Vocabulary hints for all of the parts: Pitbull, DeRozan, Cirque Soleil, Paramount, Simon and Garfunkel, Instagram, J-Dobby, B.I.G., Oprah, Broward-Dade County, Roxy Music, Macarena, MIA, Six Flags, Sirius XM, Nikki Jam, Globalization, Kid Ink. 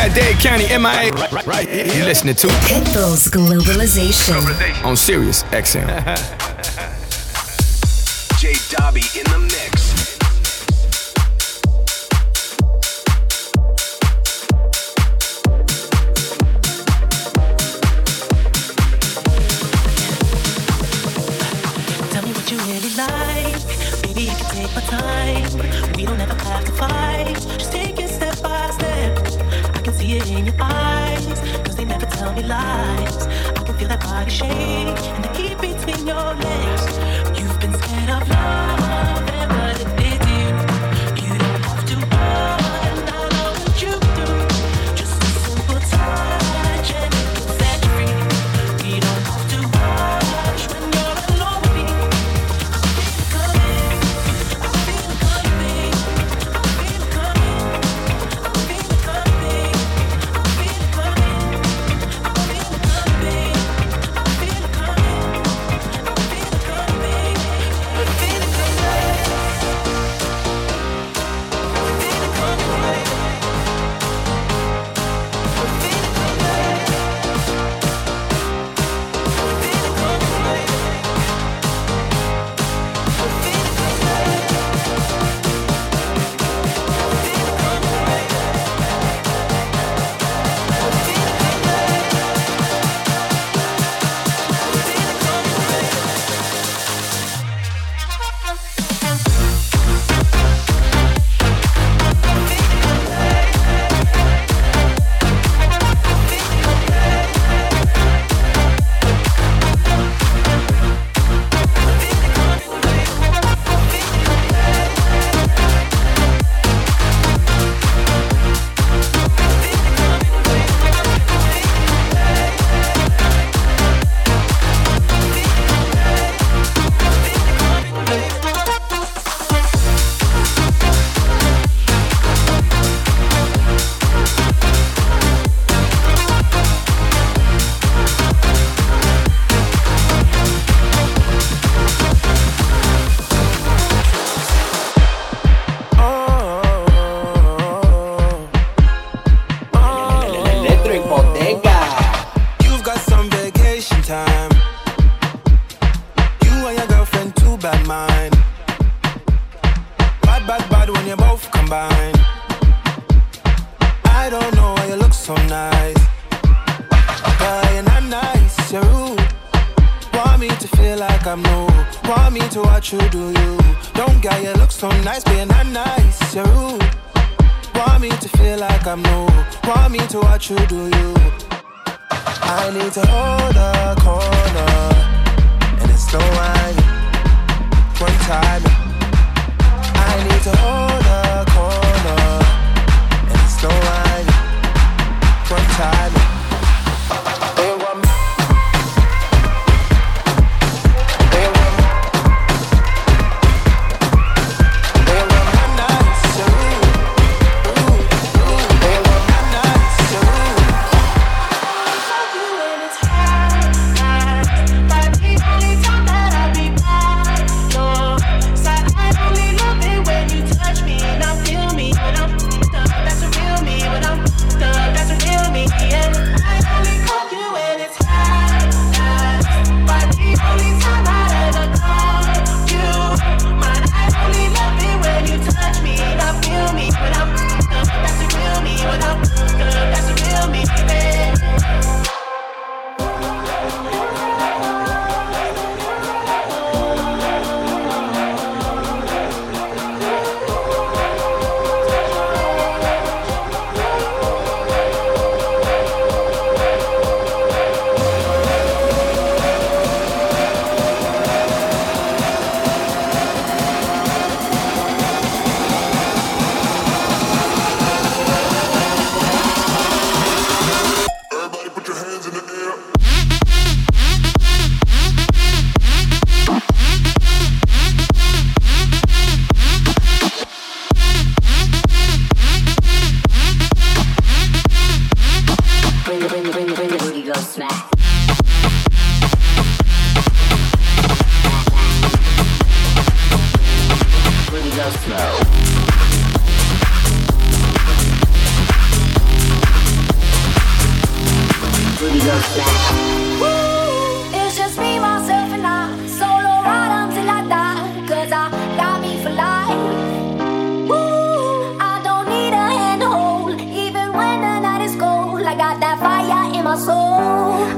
Broward-Dade County, MIA. Right. You're listening to Pitbull's Globalization on Sirius XM. J-Dobby in the mix. Time. We don't ever have to fight. Just take it step by step. I can see it in your eyes, cause they never tell me lies. I can feel that body shake and the heat between your legs. You've been scared of love and what it did to you. You don't have to run, I know what you do. Just a simple touch and it can set you free. We don't have to rush when you're alone with me. It's just me, myself, and I. Solo ride until I die. Cause I got me for life. Ooh, I don't need a handhold. Even when the night is cold, I got that fire in my soul.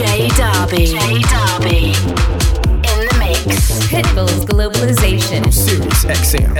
J-Dobby in the mix. Pitbull's Globalization. Sirius XM.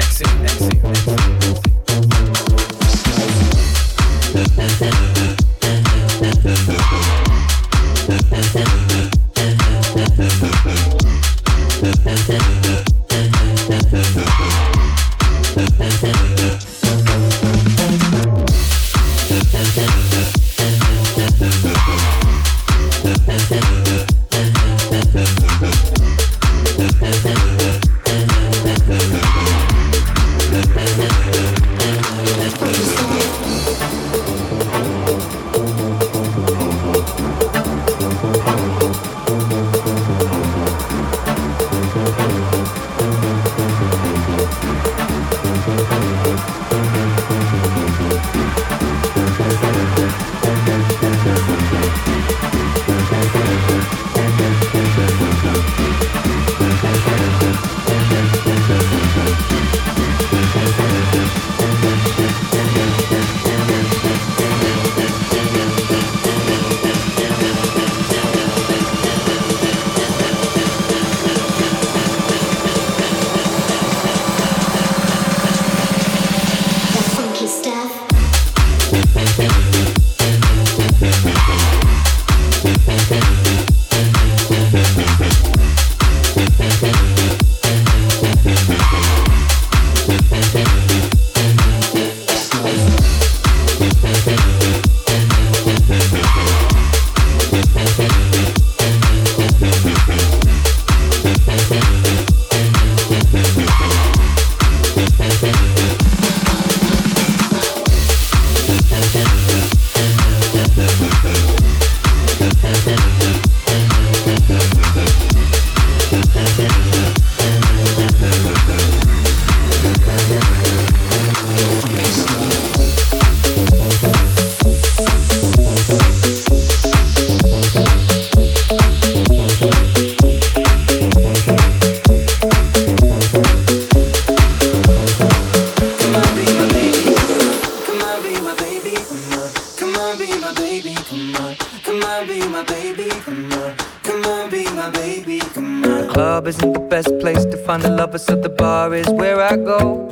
Come on, be my baby, come on. Come on, be my baby, come on. Come come on, be my baby, come on. The club isn't the best place to find a lover, so the bar is where I go.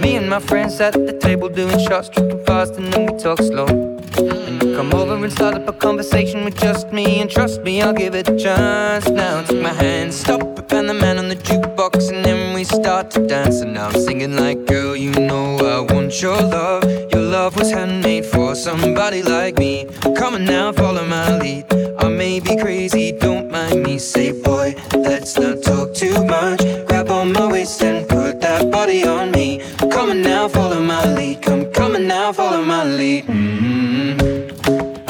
Me and my friends at the table doing shots, tripping fast, and then we talk slow. And you come over and start up a conversation with just me, and trust me, I'll give it a chance. Now take my hand, stop it, and the man on the jukebox, and then we start to dance. And now I'm singing like, girl, you know I want your love. Your love was handmade for somebody like me. Come on now, follow my lead. I may be crazy, don't mind me. Say, boy, let's not talk too much. Grab on my waist and put that body on me. Come on now, follow my lead. Come on now, follow my lead. Mm-hmm.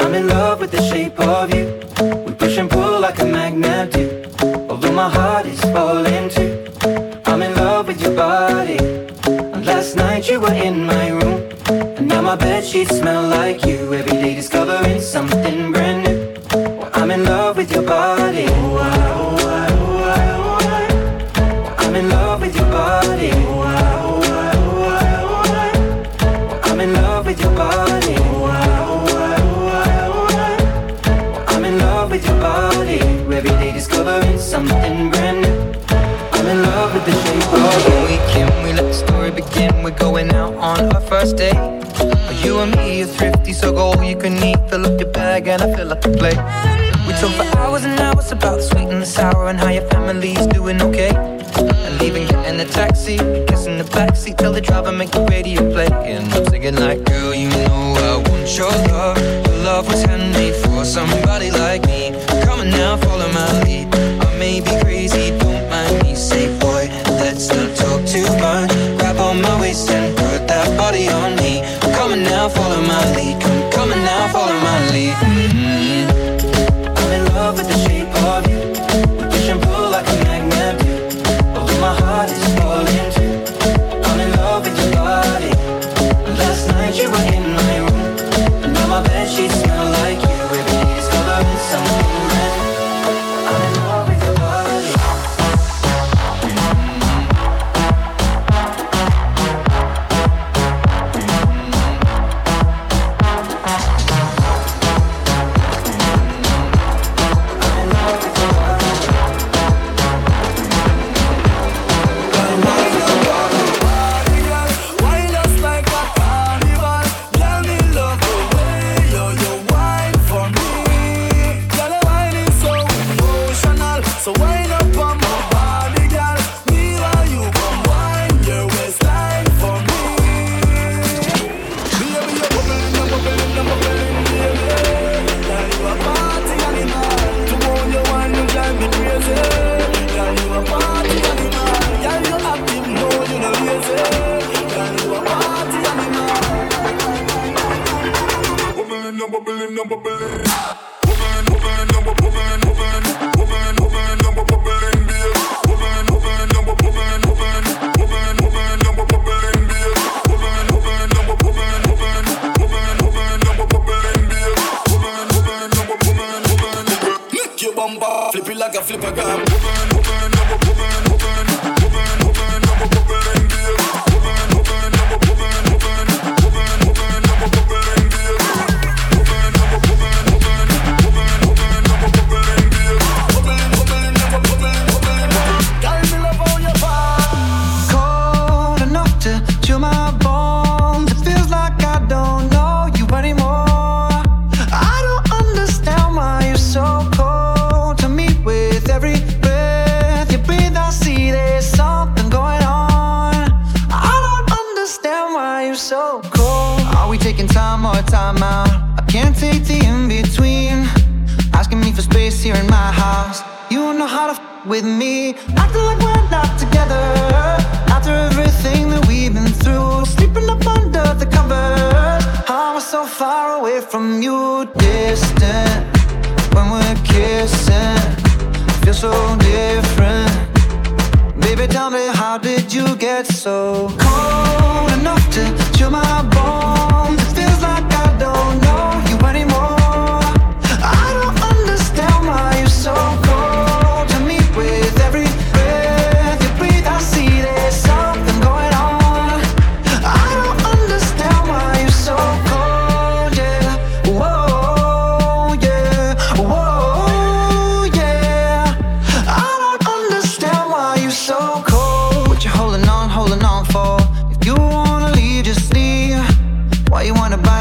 I'm in love with the shape of you. We push and pull like a magnet do. Although my heart is falling too. I'm in love with your body. And last night you were in my room, and now my bedsheets smell like you. Every day discovering something brand new. I'm in love with your body. Oh, I. I'm in love with your body. Oh, I. I'm in love with your body. Oh, I. I'm in love with your body. Every day discovering something brand new. I'm in love with the shape of you. We let the story begin. We're going out on our first date. You and me are thrifty, so go all you can eat. Fill up your bag and I fill up the plate. We talk for hours and hours about the sweet and the sour, and how your family's doing okay. And leaving, getting a taxi, kissing the backseat, tell the driver make the radio play. And I'm singing like, girl, you know I want your love. Your love was handmade for somebody like me. Come on now, follow my lead. I may be crazy, don't mind me. Say, boy, let's not talk too much. Grab on my waist and put that body on me. Come on now, follow my lead. Come on now, follow my lead. Mm-hmm. I'm in love with the shape of you. We push and pull like a magnet do. Although my heart is falling too. I'm in love with your body. Last night you were in my room, and now my bedsheets smell like you. Every day discovering something brand new. I'm in love with your body.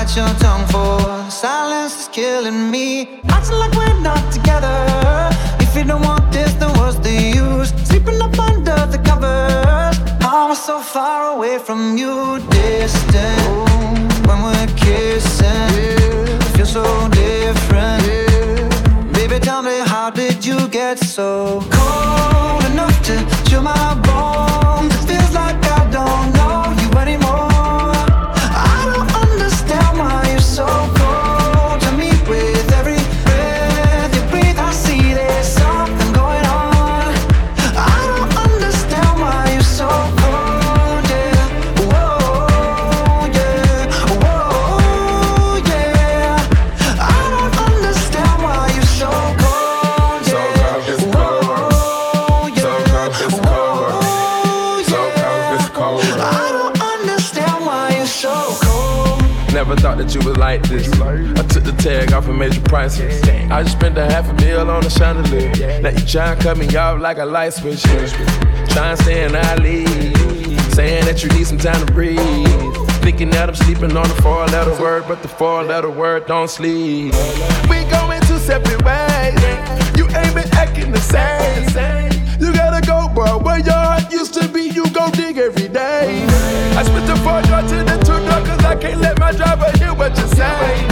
bite your tongue for. Silence is killing me. Acting like we're not together. If you don't want this, then what's the use? Sleeping up under the covers. I was so far away from you. Distant. Oh, when we're kissing, yeah. I feel so different, yeah. Baby, tell me, how did you get so cold enough to chill my bones? It feels like I don't know you anymore. So cold to me with every breath you breathe. I see there's something going on. I don't understand why you're so cold, yeah. Whoa, yeah. Whoa, yeah. I don't understand why you're so cold, yeah. Whoa, yeah. Whoa, yeah. I don't understand why you're so cold. Never thought that you would like this. I took the tag off and made you priceless. I just spent $500,000 on a chandelier. Now you try and cut me off like a light switch. Try and say an I leave, saying that you need some time to breathe. Thinking that I'm sleeping on the four-letter word, but the four-letter word don't sleep. We going two separate ways. You ain't been acting the same. You gotta go, bro. Where your heart used to be, you go dig every day. I split the 4-door to the 2-door, cause I can't let my driver hear what you say.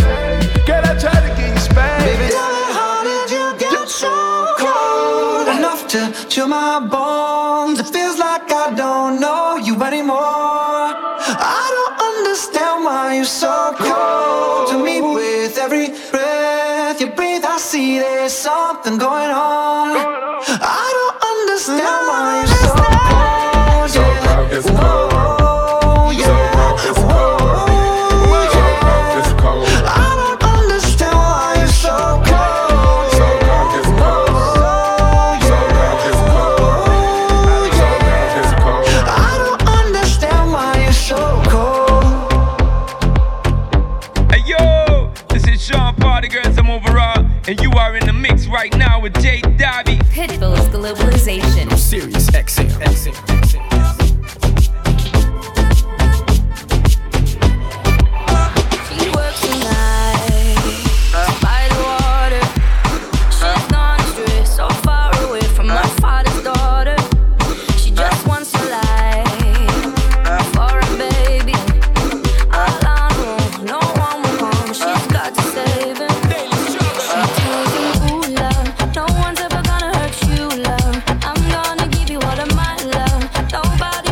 Girl, I try to get you spanked. Baby, tell me, how did you get so cold? Enough to chill my bones. It feels like I don't know you anymore. I don't understand why you're so cold to me. With every breath you breathe, I see there's something going on. I don't understand why you're so cold, yeah. So cold. And you are in the mix right now with J-Dobby. Pitbull is Globalization. I'm Sirius XM. She works tonight by the water. She's non-stressed, so far away from my father's daughter. She just wants to life for a baby. All I know, no one will come. She's got to save him. Nobody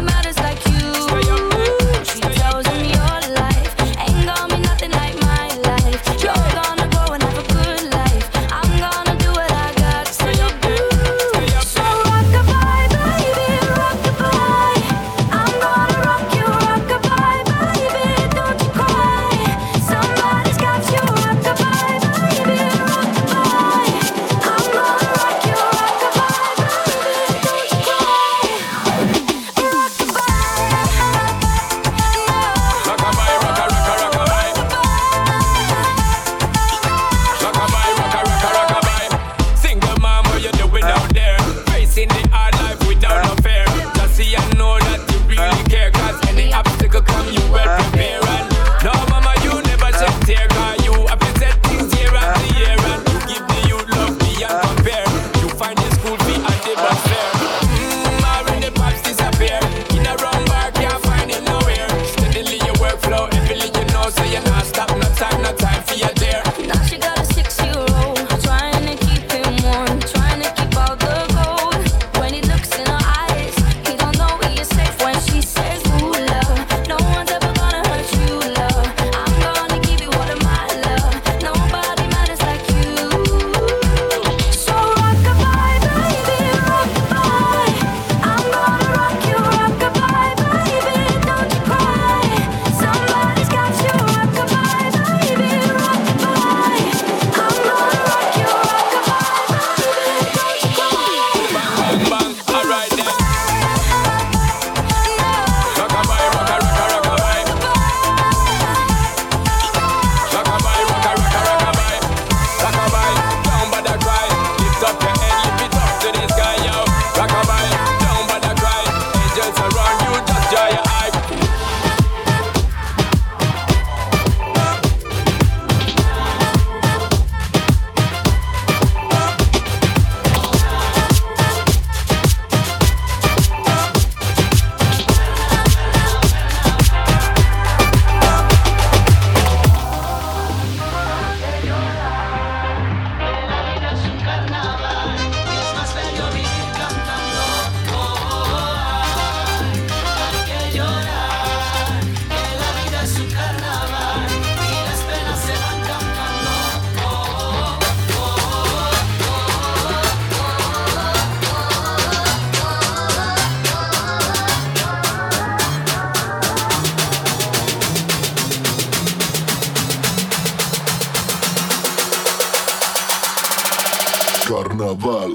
carnaval.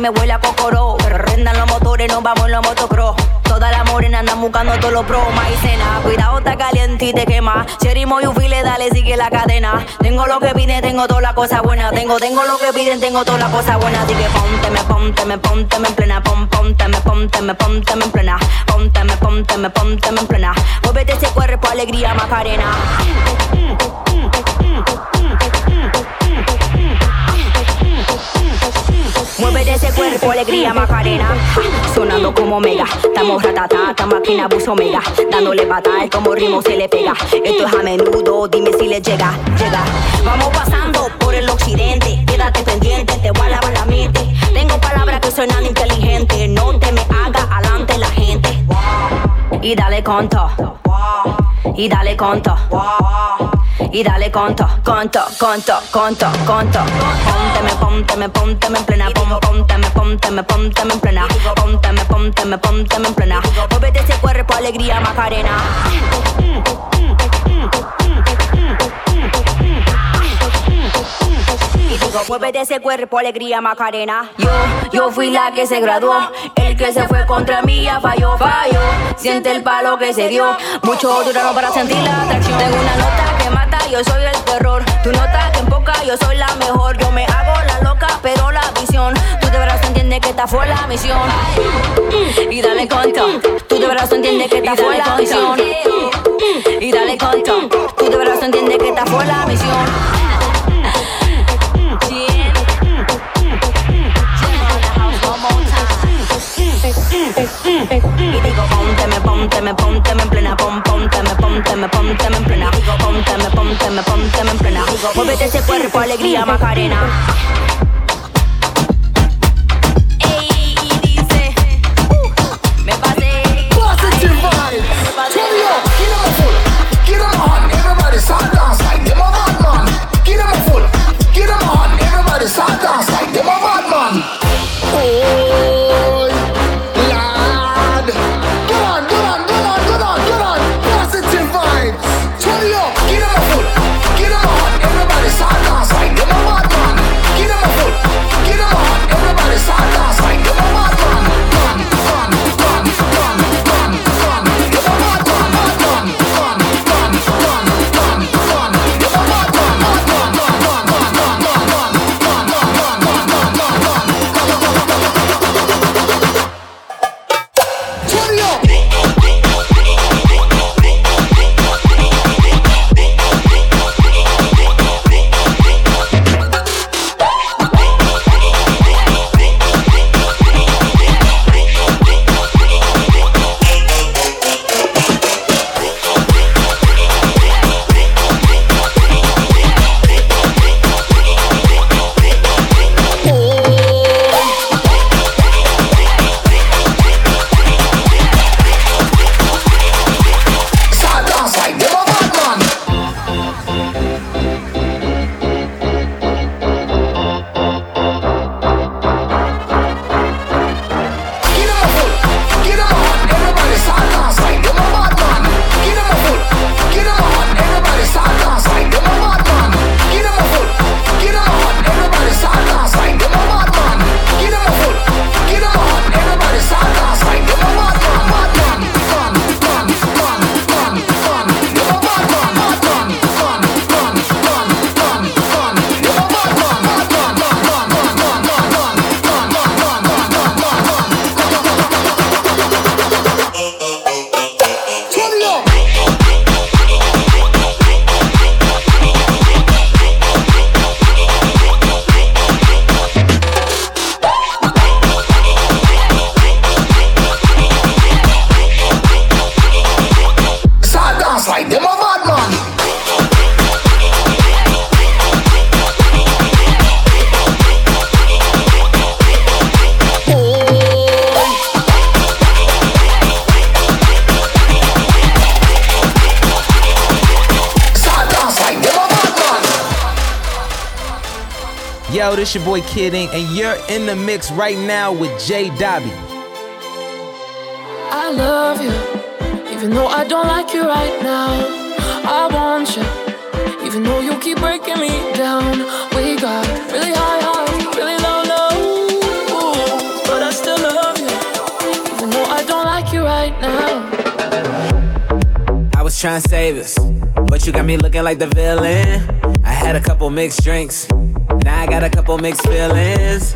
Me huele a cocoró, pero rendan los motores, nos vamos en los motocross. Todas las morenas andan buscando todos los pros. Maicena, cuidado, está caliente y te quema. Cherimo y ufile, dale, sigue la cadena. Tengo lo que piden, tengo toda la cosa buena. Tengo lo que piden, tengo toda la cosa buena. Así que pónteme en plena. Pónteme en plena. Pónteme en plena. Muévete ese cuerpo, alegría, Macarena. Mueve de ese cuerpo, alegría, Macarena. Sonando como mega, estamos ratatá, esta máquina abuso mega. Dándole patal como ritmo se le pega. Esto es a menudo, dime si le llega. Vamos pasando por el occidente, quédate pendiente, te voy a lavar la mente. Tengo palabras que suenan inteligentes, no te me hagas alante la gente. Y dale conto, y dale conto. Y dale conto. Pónteme en plena. Pónteme en plena. Pónteme en plena. Muévete ese cuerpo, alegría, Macarena. Y digo, muévete ese cuerpo, alegría, Macarena. Yo fui la que se graduó. El que se fue contra mí ya falló. Siente el palo que se dio. Mucho duraron para sentir la atracción. Tengo una nota que mata, yo soy el terror. Tu nota que empoca, yo soy la mejor. Yo me hago la loca, pero la visión. Tú de verdad entiendes que esta fue la misión. Y dale conto. Tú de verdad entiendes que esta fue la misión. Y dale conto. Tú de verdad entiendes que esta fue la misión. Y digo, pónteme en plena, pónteme en plena. Digo, pónteme en plena. Digo, muévete ese cuerpo, alegría, Macarena. Ey, y dice, me pasé. Positive vibe. Get him a full, get him on, everybody sat down, like them a bad man. Get him a full, get him on, everybody sat down, like them a bad man. Oh. Get him a full, yo, this your boy Kid Ink, and you're in the mix right now with J-Dobby. I love you, even though I don't like you right now. I want you, even though you keep breaking me down. We got really high highs, really low lows, but I still love you, even though I don't like you right now. I was trying to save us, but you got me looking like the villain. I had a couple mixed drinks, now I got a couple mixed feelings.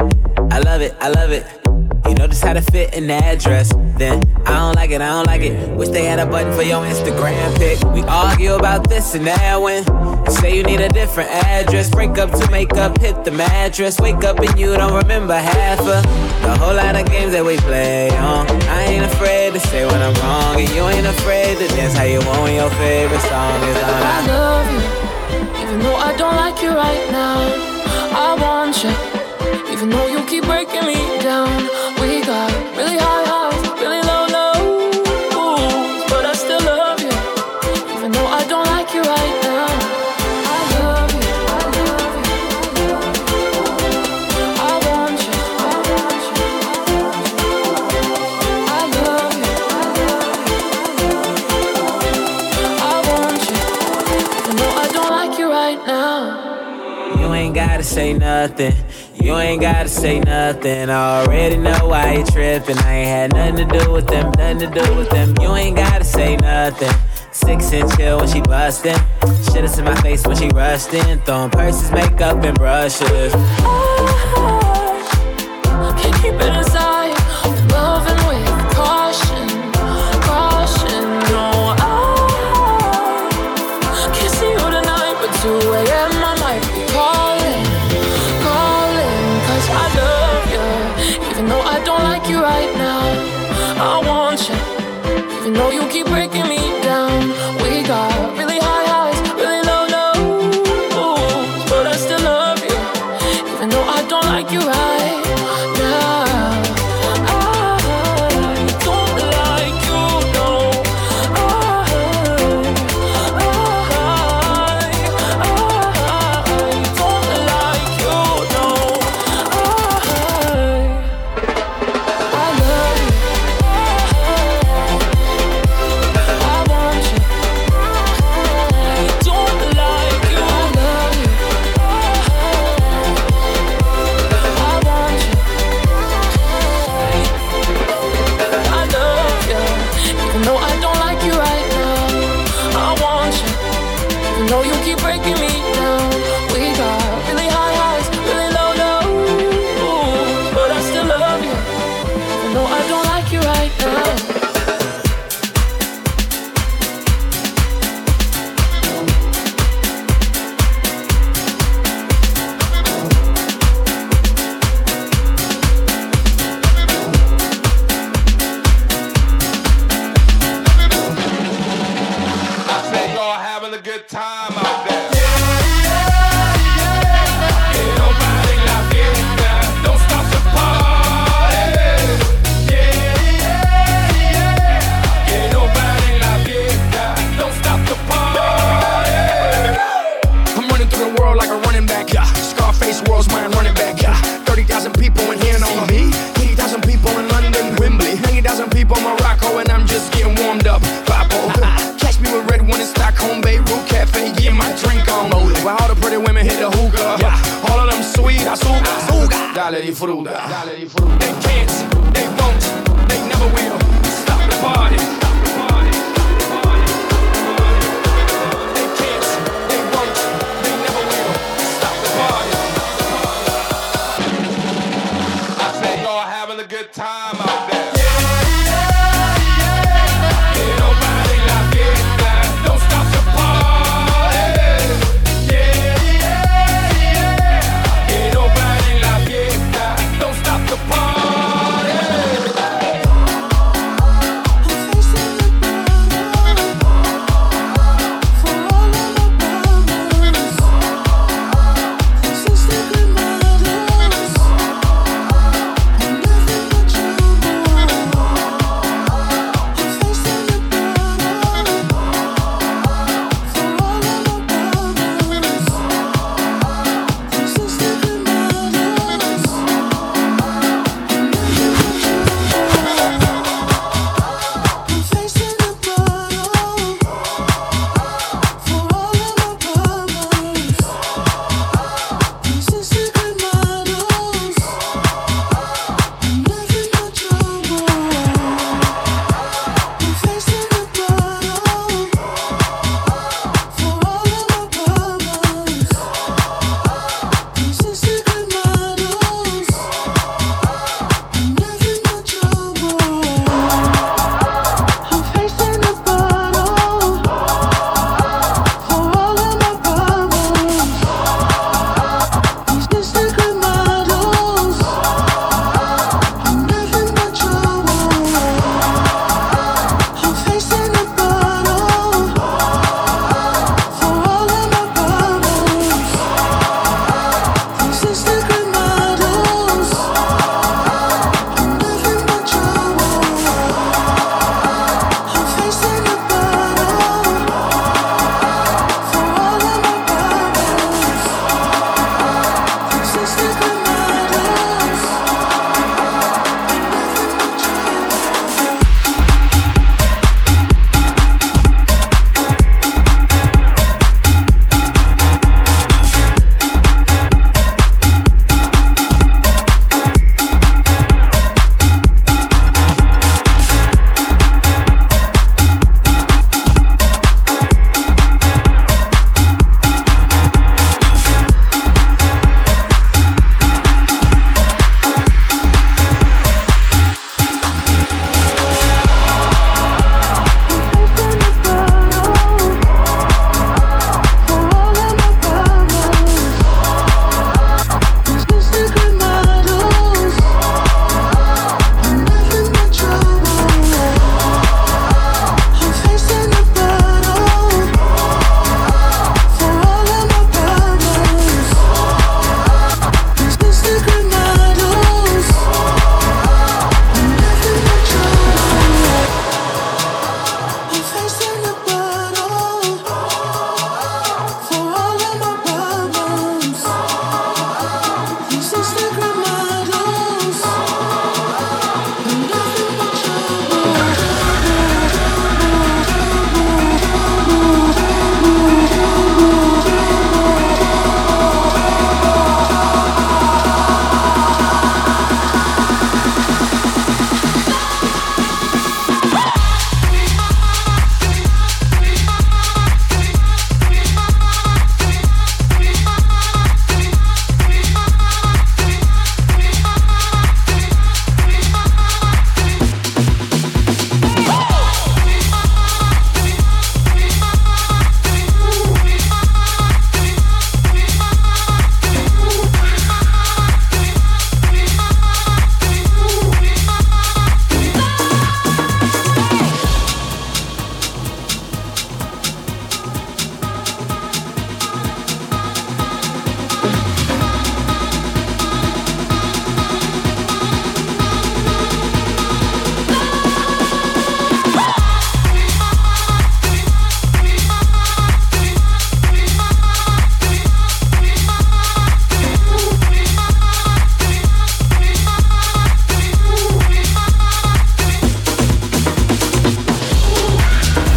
I love it, I love it. You know just how to fit in the address. Then, I don't like it, I don't like it. Wish they had a button for your Instagram pic. We argue about this and that when say you need a different address. Break up to make up, hit the mattress. Wake up and you don't remember half of the whole lot of games that we play on. I ain't afraid to say when I'm wrong, and you ain't afraid to dance how you want when your favorite song is on. I love you, even though I don't like you right now. I want you, even though you keep breaking me down. We got really high highs, really low lows, but I still love you, even though I don't like you right now. I love you, I love you, I want you, I want you, I love you, I love you, I want you, even though I don't like you right now. Now. You ain't gotta say nothing, you ain't gotta say nothing. I already know why you trippin', I ain't had nothing to do with them, nothing to do with them. You ain't gotta say nothing. 6 inch heel when she bustin', shit is in my face when she rushed in, throwing purses, makeup, and brushes. I can't keep it inside, with love and with caution, caution. No, I can't see you tonight, but 2 a.m. right now, I want you, even though you keep breaking me down. We got really high highs, really low lows, but I still love you, even though I don't like you right now. I don't like you, no. I don't like you, no.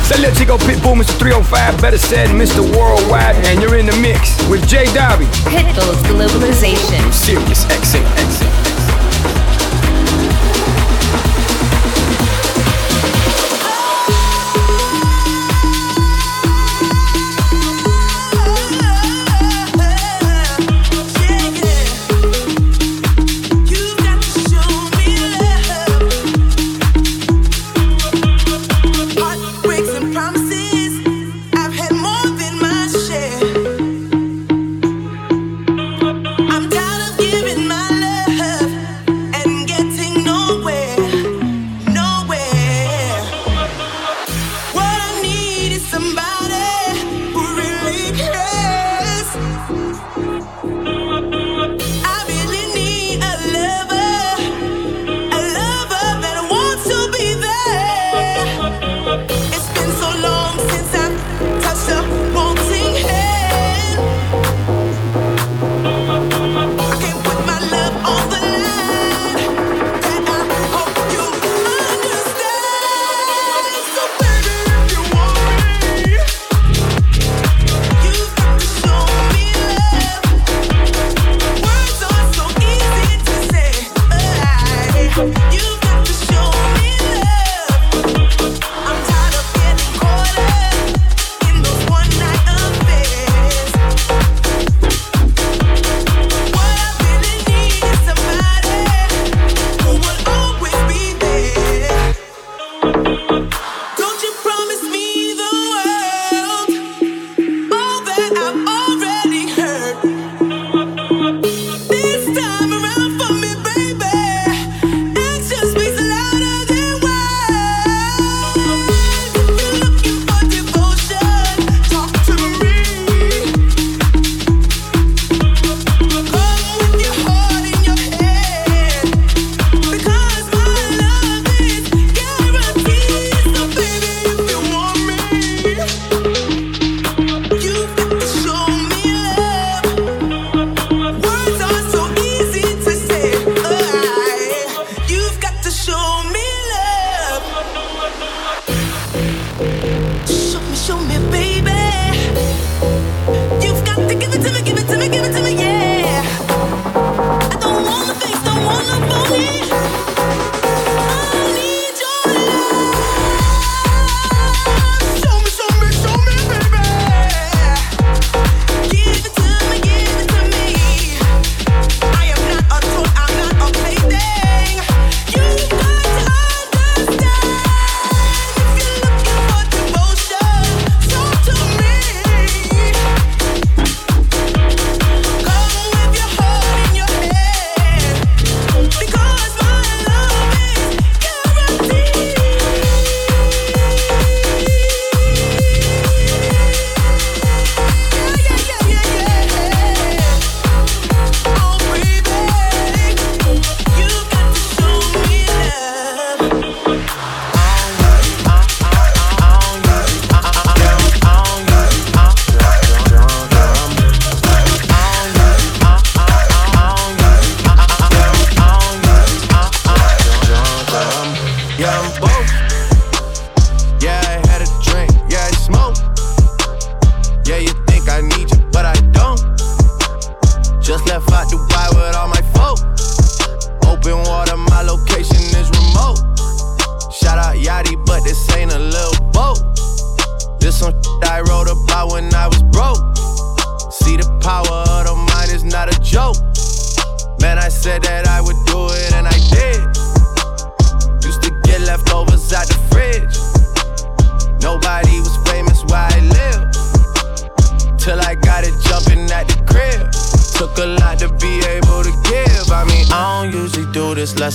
That let's go Pitbull, Mr. 305, better said Mr. Worldwide, and you're in the mix with J-Dobby. Pitbull's Globalization. Sirius XM.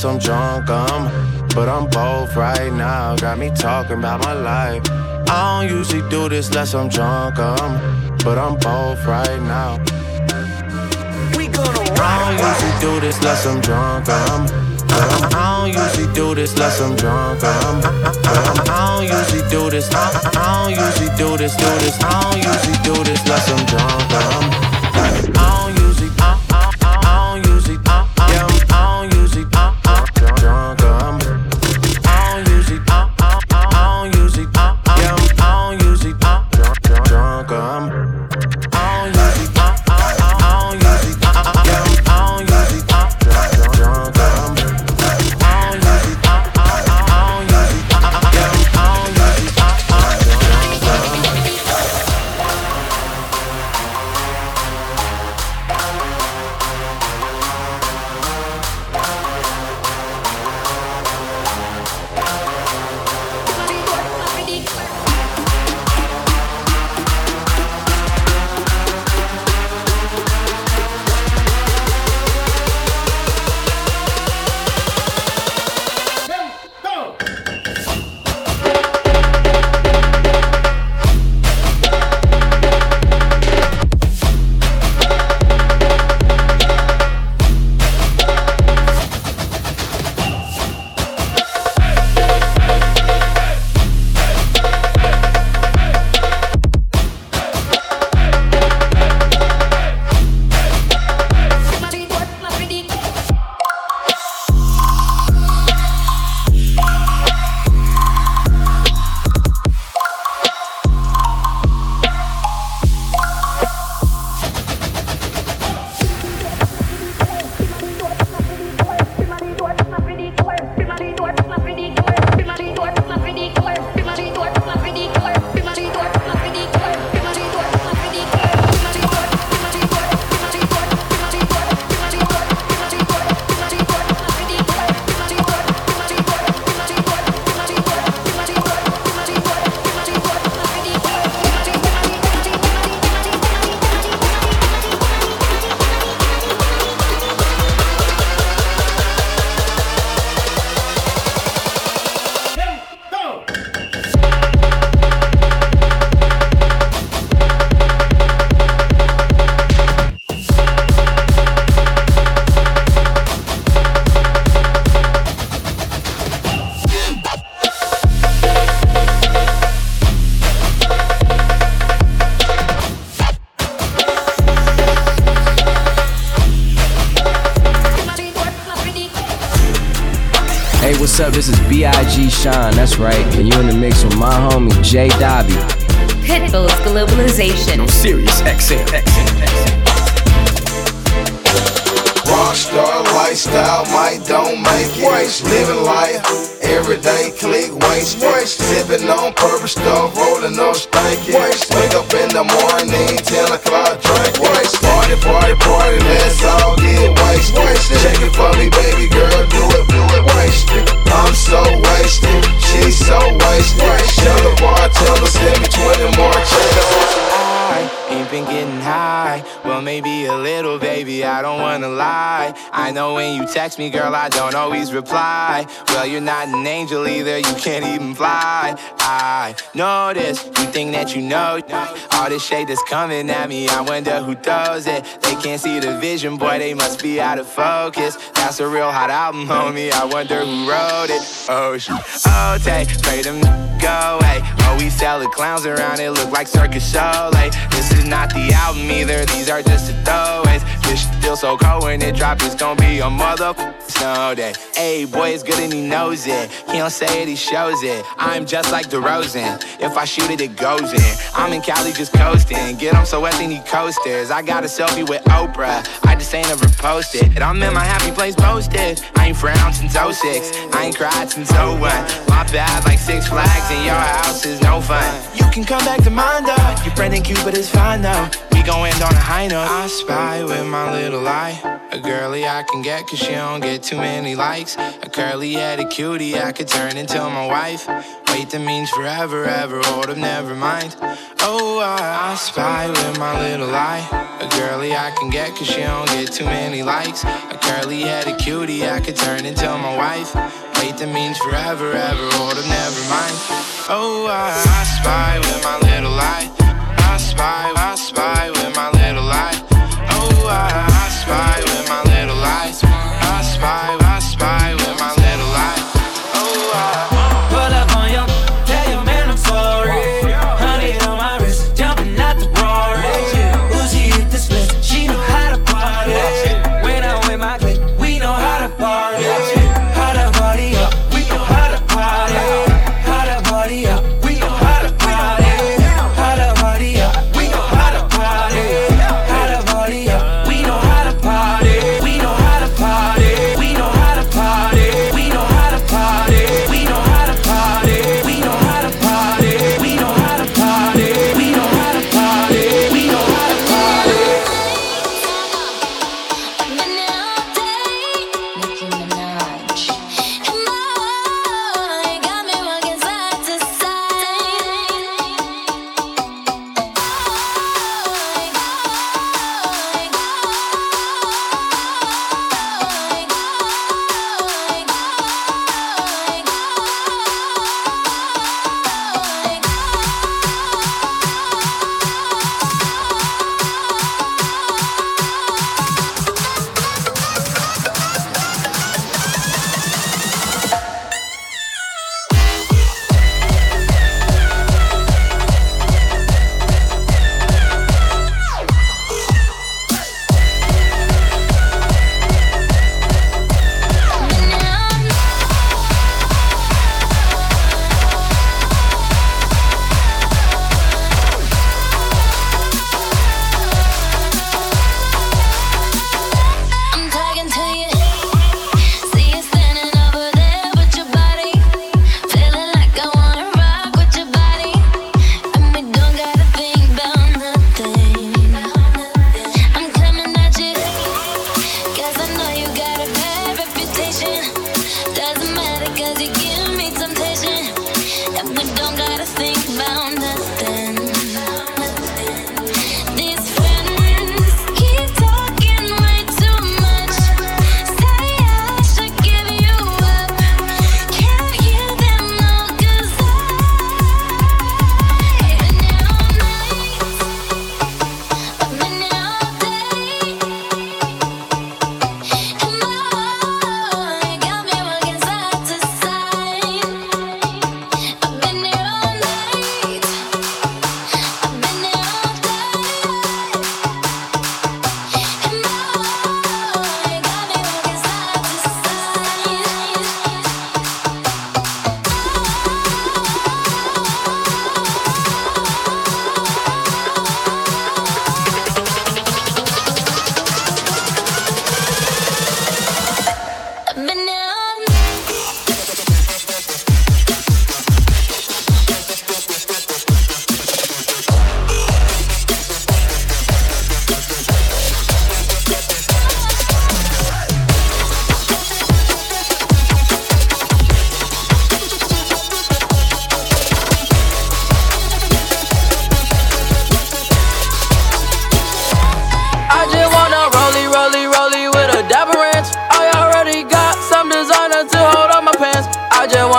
I'm drunk, but I'm both right now. We gonna rock. I don't usually do this unless I'm drunk, I don't usually do this unless I'm drunk, I don't usually do this. I don't usually do this, I don't usually do this unless I'm drunk, I don't usually. I don't usually. I don't usually. I'm drunk, I don't usually. I don't usually. What's up? This is B.I.G. Sean, that's right. And you're in the mix with my homie, J-Dobby. Pitbull's Globalization. No, Sirius XM. Rockstar lifestyle might don't make it. Waste. Living life, everyday click waste. Sipping on purple stuff, rolling up stanky. Wake up in the morning, 10 o'clock drink. Party, party, party, let's all get wasted. Check it for me, baby girl, do it, wasted. I'm so wasted, she's so wasted. Tell the bartender, send me 20 more checks. I ain't been getting high, well maybe a little, baby, I don't wanna lie. I know when you text me, girl, I don't always reply. Well, you're not an angel either, you can't even fly. I know this, you think that you know. All this shade that's coming at me, I wonder who does it. They can't see the vision, boy, they must be out of focus. That's a real hot album, homie, I wonder who wrote it. Oh, shoot, oh, take, pray them go away. Oh, we sell the clowns around, it look like Cirque Soleil. This is not the album either, these are just the throwaways. This feels so cold when it drops, it's gon' be a motherfucking snow day. Ayy, boy, it's good and he knows it. He don't say it, he shows it. I'm just like DeRozan, if I shoot it, it goes in. I'm in Cali just coasting, get him so wet, then he coasters. I got a selfie with Oprah, I just ain't ever posted. And I'm in my happy place posted. I ain't frowned since 06, I ain't cried since 01. My bad, like Six Flags, and your house is no fun. You can come back to mine, though. Your friend and cute, but it's fine, though. We gon' end on a high note. I spy with my little eye a girly I can get, cause she don't get too many likes. A curly-headed cutie I could turn into my wife. Wait, that means forever, ever, hold up, never mind. Oh, I spy with my little eye a girly I can get, cause she don't get too many likes. A curly-headed cutie I could turn into my wife. Wait, that means forever, ever, hold up, never mind. Oh, I spy with my little eye. I spy with my little eye. Oh, I spy with my little eye. I spy with my little eye. Oh, I pull up on your, tell your man I'm sorry. Honey on my wrist, jumping out the Rory. Uzi hit the split, she know how to party. When I'm with my clique, we know how to party. How to party up, we know how to party. How to party up, we know how to party.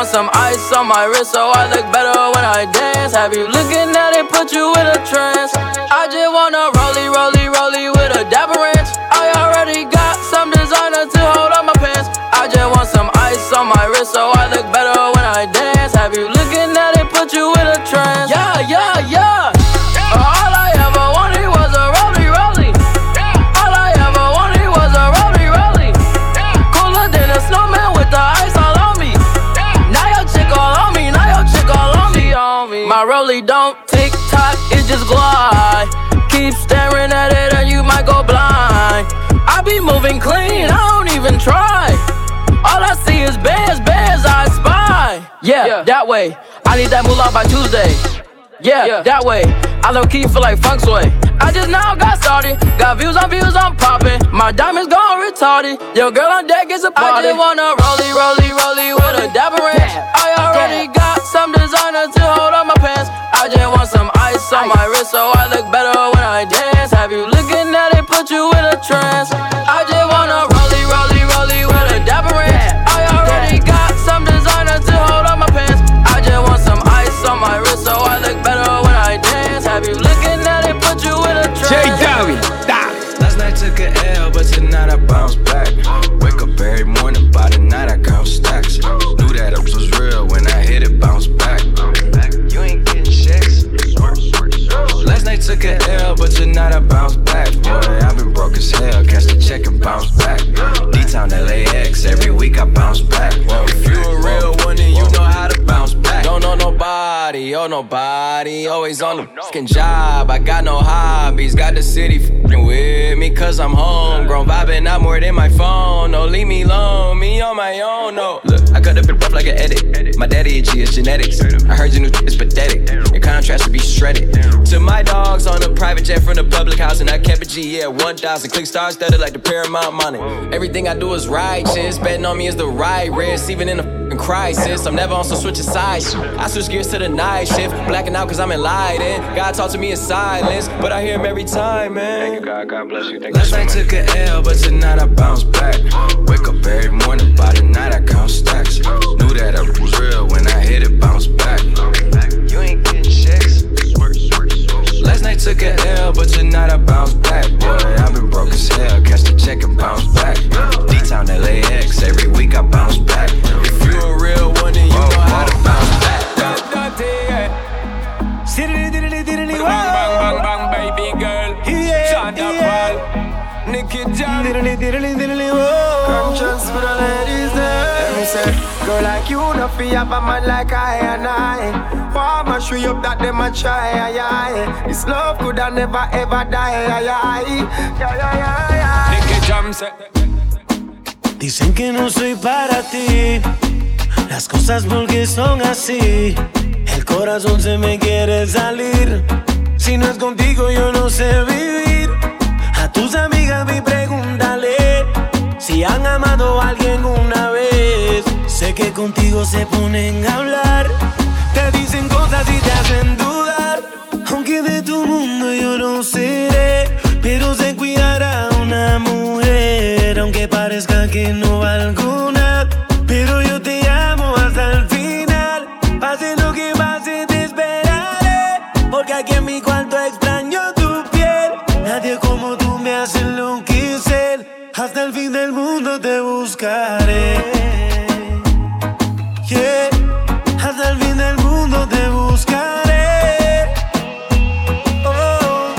on some ice on my wrist so I look better when I dance. Have you looking at it, put you in a trance. I just wanna rollie, rollie, rollie with a dapper ranch. I already got some designer to hold on my pants. I just want some ice on my wrist so I look better when I dance. Have you looking at it, put you in a trance. Yeah, yeah, yeah. Don't tick tock, it just glide. Keep staring at it and you might go blind. I be moving clean, I don't even try. All I see is bears, bears I spy. Yeah, that way, I need that moolah by Tuesday. Yeah, that way, I low key feel like funk sway. I just now got started, got views on views, I'm popping. My diamonds gone retarded, your girl on deck is a party. I just wanna rollie, rollie, rollie with a dapper ranch. I already got some designer to hold on my pants. I just want some ice on my wrist so I look better when I dance. Have you looking at it, put you in a trance. I just wanna rollie, rollie, rollie with a dapper ranch. I already got some designer to hold on my pants. I just want some ice on my wrist so I look better when I dance. Have you looking at it, put you in a trance. J-Dobby, last night took an L, but tonight I bounce back. Wake up every morning, by the night I count stacks. Knew that ups was real when I hit it, bounce back. You ain't getting checks. Last night took an L, but tonight I bounce back. Boy, I've been broke as hell, catch the check and bounce back. D-Town LAX, every week I bounce back. If you a real one, then you know how to bounce back. Don't know nobody, oh nobody, always on the fucking job. I got no hobbies, got the city fucking with me, cause I'm homegrown. Vibing out more than my phone, no, leave me alone, me on my own, no. Look, I cut the bitch up like an edit. My daddy a G, it's genetics. I heard your new is pathetic, your contrast should be shredded. To my dogs on a private jet from the public house, and I kept a G, yeah, 1,000. Click stars studded like the Paramount money. Everything I do is righteous, betting on me is the right risk. Even in a fucking crisis, I'm never on some switching sides. I switch gears to the night shift, blacking out cause I'm enlightened. God talk to me in silence, but I hear him every time, man. Thank you, God, God bless you. Thank Last you so night much. Took an L, but tonight I bounce back. Wake up every morning, by the night I count stacks. Knew that I was real when I hit it, bounce back. You ain't getting checks. Last night took an L, but tonight I bounce back. Boy, I've been broke as hell, catch the check and bounce back. D-Town LAX, every week I bounce back. If you a real one, then you know how to bounce back. Bang, baby girl, Nikki Jam. Come just for the ladies there. Me say, girl like you, no fear of a man like I and I. Farmer show you up that them a try, this love could I never ever die, Nikki Jam say. Dicen que no soy para ti, las cosas porque son así. El corazón se me quiere salir, si no es contigo yo no sé vivir. A tus amigas vi pregúntale si han amado a alguien una vez. Sé que contigo se ponen a hablar, te dicen cosas y te hacen dudar. Aunque de tu mundo yo no seré, pero sé cuidar a una mujer. Aunque parezca que no valgo nada, pero yo te amo hasta el final. Pase lo que pase te esperaré, porque aquí en mi cuarto extraño tu piel. Nadie como tú me hace enloquecer. Hasta el fin del mundo te buscaré, yeah. Hasta el fin del mundo te buscaré, oh.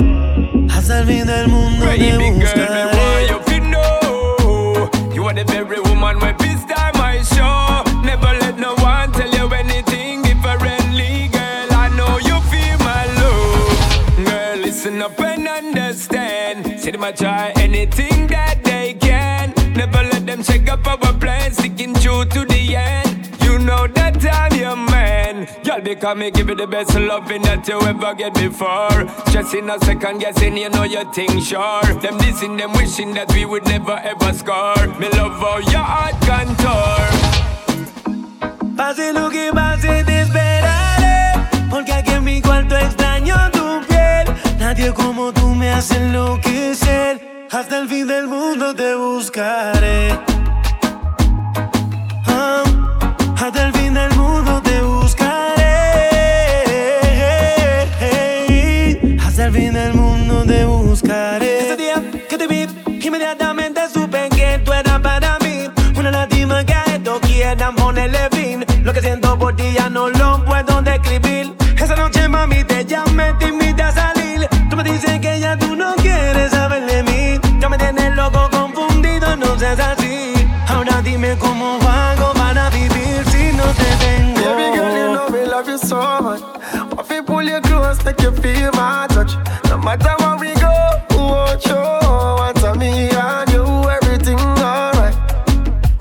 Hasta el fin del mundo baby te buscaré. Baby girl, me want you to know you are the very woman when this time I show. Never let no one tell you anything differently. Girl, I know you feel my love. Girl, listen up and understand. See them a try anything that they can. Never let them check up our plans. Sticking true to the end. You know that I'm your man. Girl, because me give you the best loving that you ever get before. Just in a second guessing, you know your thing sure. Them dissing, them wishing that we would never ever score. Me love how your heart contour. Pase lo que pase te esperaré, porque aquí en mi cuarto extraño tu piel. Nadie como tú me hace enloquecer. Hasta el fin del mundo te buscaré. Hasta el fin del mundo. quieran ponerle fin. Lo que siento por ti ya no lo puedo describir. Esa noche, mami, te llamé, te invité a salir. Tú me dices que ya tú no quieres saber de mí. Ya me tienes loco, confundido, no seas así. Ahora dime cómo hago para vivir si no te tengo. Baby girl, you know we love you so much. If you pull your clothes, make you feel my touch. No matter where we go, oh, show what's on me and you, everything alright.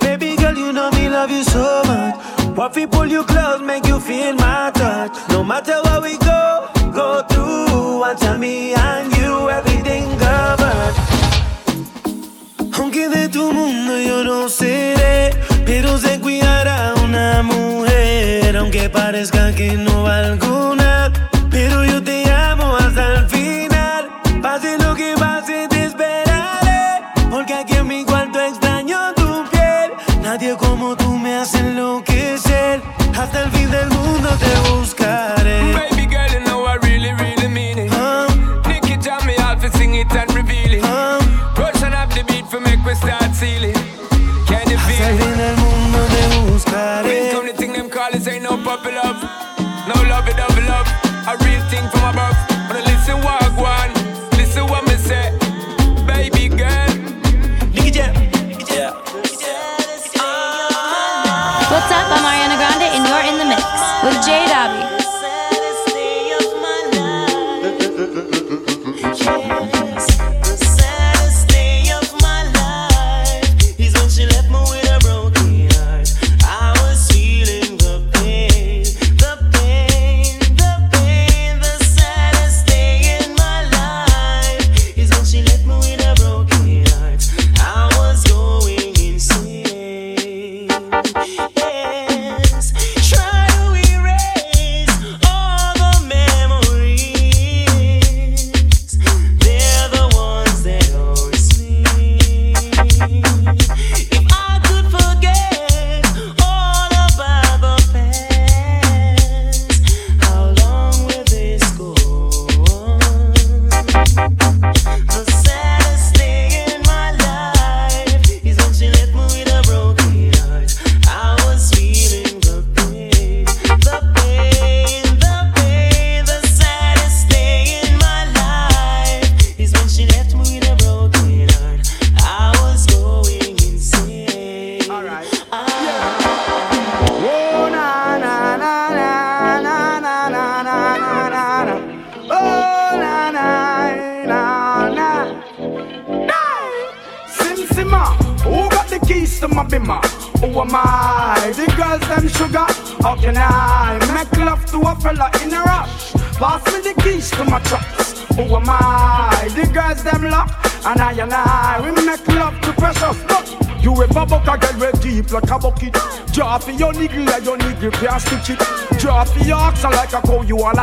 Baby girl, you know we love you so much. If you pull your clothes, make you feel my touch. No matter where we go, go through what's on me and you, everything covered. Aunque de tu mundo yo no seré, pero sé cuidar a una mujer, aunque parezca que no valgo nada.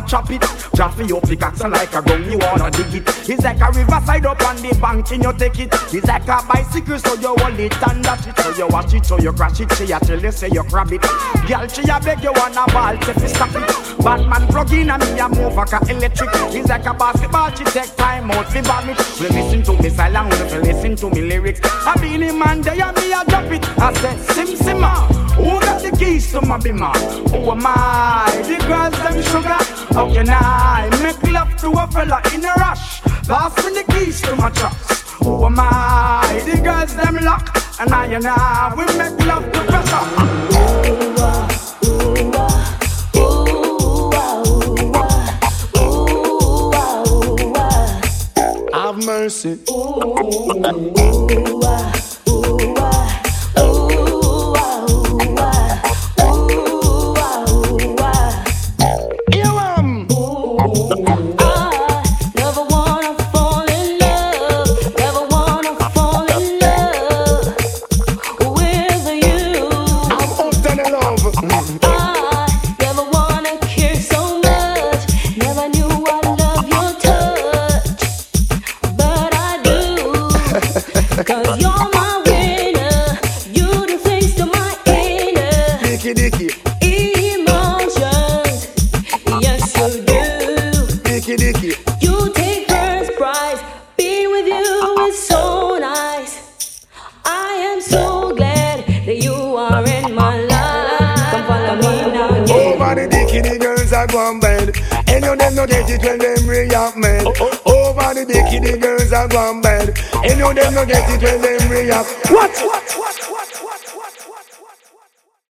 Chop it, chop it up, the action like a gun, you wanna dig it. It's like a riverside up on the bank and you take it. It's like a bicycle, so you hold it and that it. So you watch it, so you crash it, she a tell you, say you grab it. Girl, she a beg you wanna ball, say fi stop it. Batman plug in and me a move like a electric. It's like a basketball, she take time out fi vomit. We listen to me silence, we listen to me lyrics. I be the man there and me a drop it. I said, sim simma, who got the keys to my bimmer? Who am I? The girls them sugar. How can I make love to a fella in a rush? Passing the keys to my trucks. Who am I? The girls them lock. And I, we make love to pressure. Have mercy. So glad that you are in my life. one bed. And you them no take it when them react mad. Over the bikini girls are one bed. And you them no get it when them react. What?